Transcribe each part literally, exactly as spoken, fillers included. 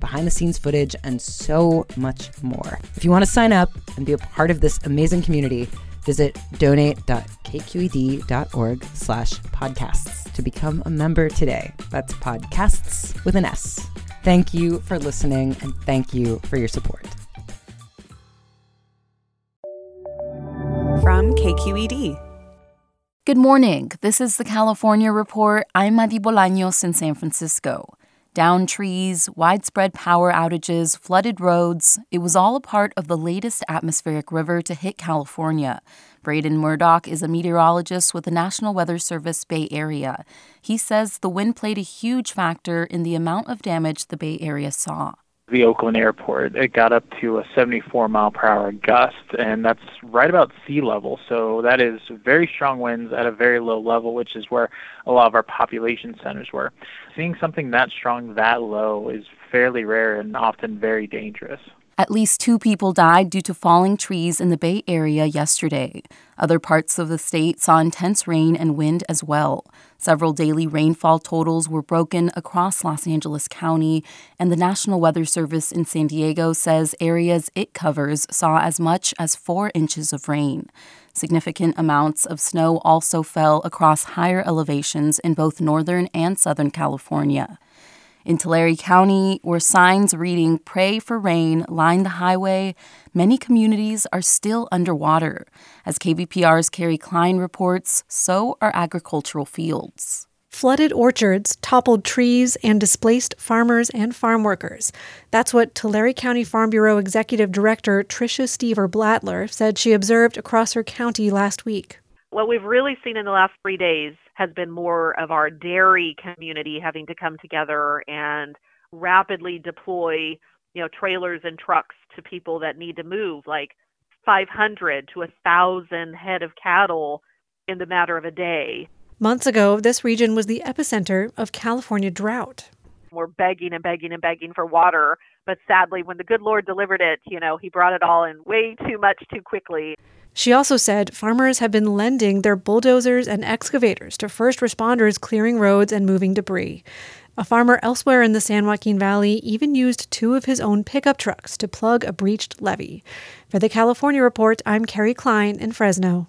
behind-the-scenes footage, and so much more. If you want to sign up and be a part of this amazing community, visit donate dot k q e d dot org slash podcasts to become a member today. That's podcasts with an S. Thank you for listening, and thank you for your support. From K Q E D. Good morning. This is the California Report. I'm Madi Bolaños in San Francisco. Downed trees, widespread power outages, flooded roads. It was all a part of the latest atmospheric river to hit California. Braden Murdoch is a meteorologist with the National Weather Service Bay Area. He says the wind played a huge factor in the amount of damage the Bay Area saw. The Oakland airport, it got up to a seventy-four mile per hour gust, and that's right about sea level. So that is very strong winds at a very low level, which is where a lot of our population centers were. Seeing something that strong that low is fairly rare and often very dangerous. At least two people died due to falling trees in the Bay Area yesterday. Other parts of the state saw intense rain and wind as well. Several daily rainfall totals were broken across Los Angeles County, and the National Weather Service in San Diego says areas it covers saw as much as four inches of rain. Significant amounts of snow also fell across higher elevations in both northern and southern California. In Tulare County, where signs reading "Pray for Rain" line the highway, many communities are still underwater. As K V P R's Kerry Klein reports, so are agricultural fields. Flooded orchards, toppled trees, and displaced farmers and farm workers. That's what Tulare County Farm Bureau Executive Director Tricia Stever Blattler said she observed across her county last week. What we've really seen in the last three days has been more of our dairy community having to come together and rapidly deploy, you know, trailers and trucks to people that need to move like five hundred to one thousand head of cattle in the matter of a day. Months ago, this region was the epicenter of California drought. We're begging and begging and begging for water, but sadly, when the good Lord delivered it, you know, he brought it all in way too much too quickly. She also said farmers have been lending their bulldozers and excavators to first responders clearing roads and moving debris. A farmer elsewhere in the San Joaquin Valley even used two of his own pickup trucks to plug a breached levee. For the California Report, I'm Kerry Klein in Fresno.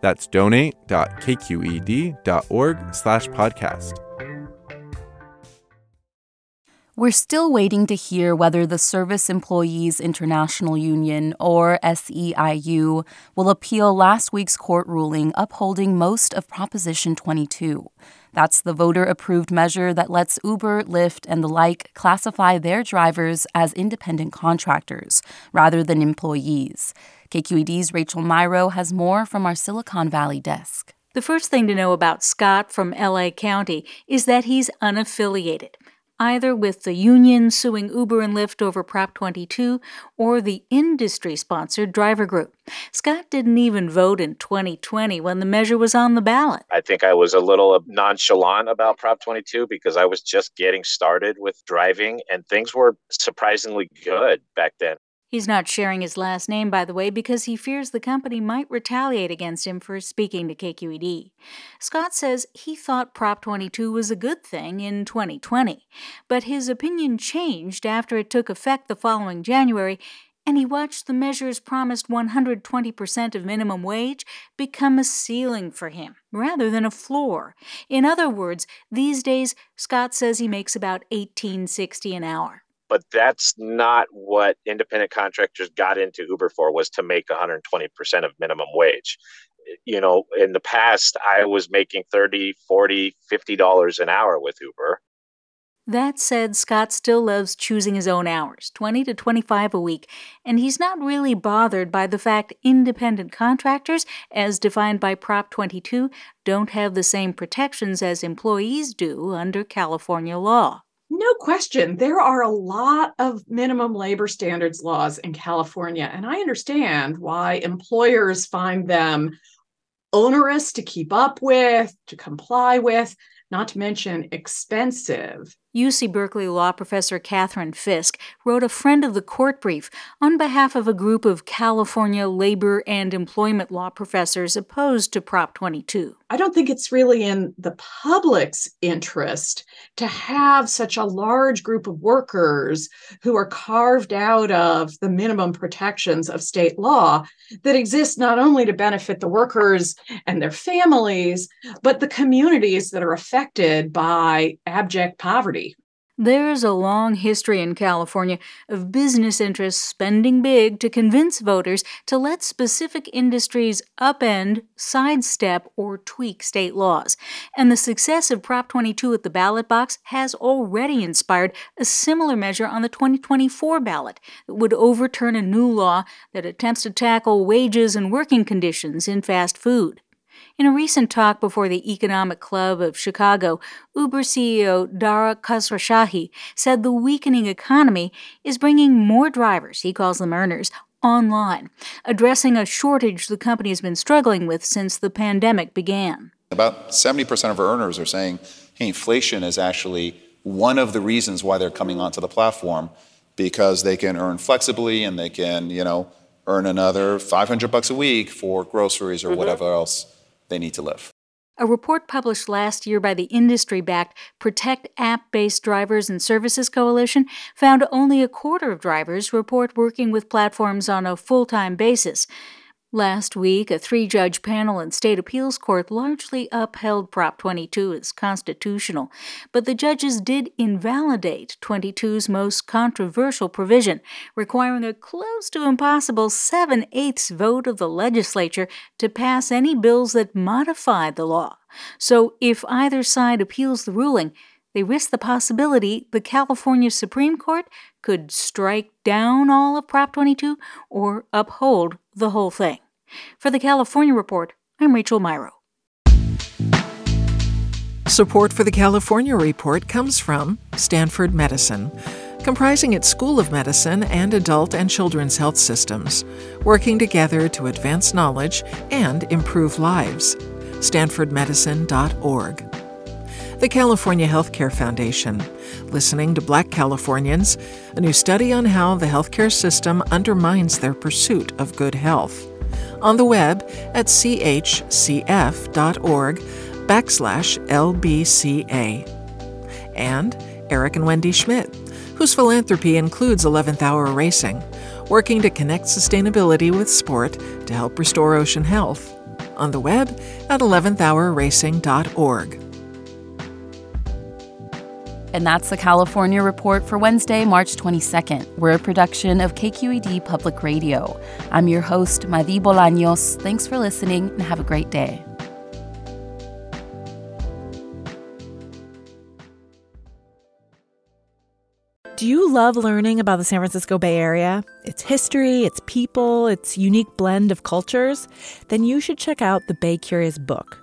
That's donate dot k q e d dot org slash podcast. We're still waiting to hear whether the Service Employees International Union, or S E I U, will appeal last week's court ruling upholding most of Proposition twenty-two. That's the voter-approved measure that lets Uber, Lyft, and the like classify their drivers as independent contractors rather than employees. K Q E D's Rachel Myrow has more from our Silicon Valley desk. The first thing to know about Scott from L A County is that he's unaffiliated, either with the union suing Uber and Lyft over Prop twenty-two or the industry-sponsored driver group. Scott didn't even vote in twenty twenty when the measure was on the ballot. I think I was a little nonchalant about Prop twenty-two because I was just getting started with driving, and things were surprisingly good back then. He's not sharing his last name, by the way, because he fears the company might retaliate against him for speaking to K Q E D. Scott says he thought Prop twenty-two was a good thing in twenty twenty, but his opinion changed after it took effect the following January, and he watched the measures promised one hundred twenty percent of minimum wage become a ceiling for him, rather than a floor. In other words, these days, Scott says he makes about eighteen sixty an hour. But that's not what independent contractors got into Uber for, was to make one hundred twenty percent of minimum wage. You know, in the past, I was making thirty, forty, fifty dollars an hour with Uber. That said, Scott still loves choosing his own hours, twenty to twenty-five a week, and he's not really bothered by the fact independent contractors, as defined by Prop twenty-two, don't have the same protections as employees do under California law. No question. There are a lot of minimum labor standards laws in California, and I understand why employers find them onerous to keep up with, to comply with, not to mention expensive. U C Berkeley law professor Catherine Fisk wrote a friend of the court brief on behalf of a group of California labor and employment law professors opposed to Prop twenty-two. I don't think it's really in the public's interest to have such a large group of workers who are carved out of the minimum protections of state law that exist not only to benefit the workers and their families, but the communities that are affected by abject poverty. There's a long history in California of business interests spending big to convince voters to let specific industries upend, sidestep, or tweak state laws. And the success of Prop twenty-two at the ballot box has already inspired a similar measure on the twenty twenty-four ballot that would overturn a new law that attempts to tackle wages and working conditions in fast food. In a recent talk before the Economic Club of Chicago, Uber C E O Dara Khosrowshahi said the weakening economy is bringing more drivers, he calls them earners, online, addressing a shortage the company has been struggling with since the pandemic began. About seventy percent of our earners are saying, hey, inflation is actually one of the reasons why they're coming onto the platform, because they can earn flexibly and they can, you know, earn another five hundred bucks a week for groceries or mm-hmm. whatever else they need to live. A report published last year by the industry-backed Protect App Based Drivers and Services Coalition found only a quarter of drivers report working with platforms on a full-time basis. Last week, a three-judge panel in state appeals court largely upheld Prop twenty-two as constitutional, but the judges did invalidate twenty-two's most controversial provision, requiring a close to impossible seven-eighths vote of the legislature to pass any bills that modified the law. So if either side appeals the ruling, they risk the possibility the California Supreme Court could strike down all of Prop twenty-two or uphold the whole thing. For the California Report, I'm Rachel Myrow. Support for the California Report comes from Stanford Medicine, comprising its School of Medicine and adult and children's health systems, working together to advance knowledge and improve lives. Stanford Medicine dot org. The California Healthcare Foundation, listening to Black Californians, a new study on how the healthcare system undermines their pursuit of good health. On the web at chcf.org backslash LBCA. And Eric and Wendy Schmidt, whose philanthropy includes eleventh Hour Racing, working to connect sustainability with sport to help restore ocean health. On the web at eleventh hour racing dot org. And that's the California Report for Wednesday, March twenty-second. We're a production of K Q E D Public Radio. I'm your host, Madi Bolaños. Thanks for listening and have a great day. Do you love learning about the San Francisco Bay Area? Its history, its people, its unique blend of cultures? Then you should check out the Bay Curious book.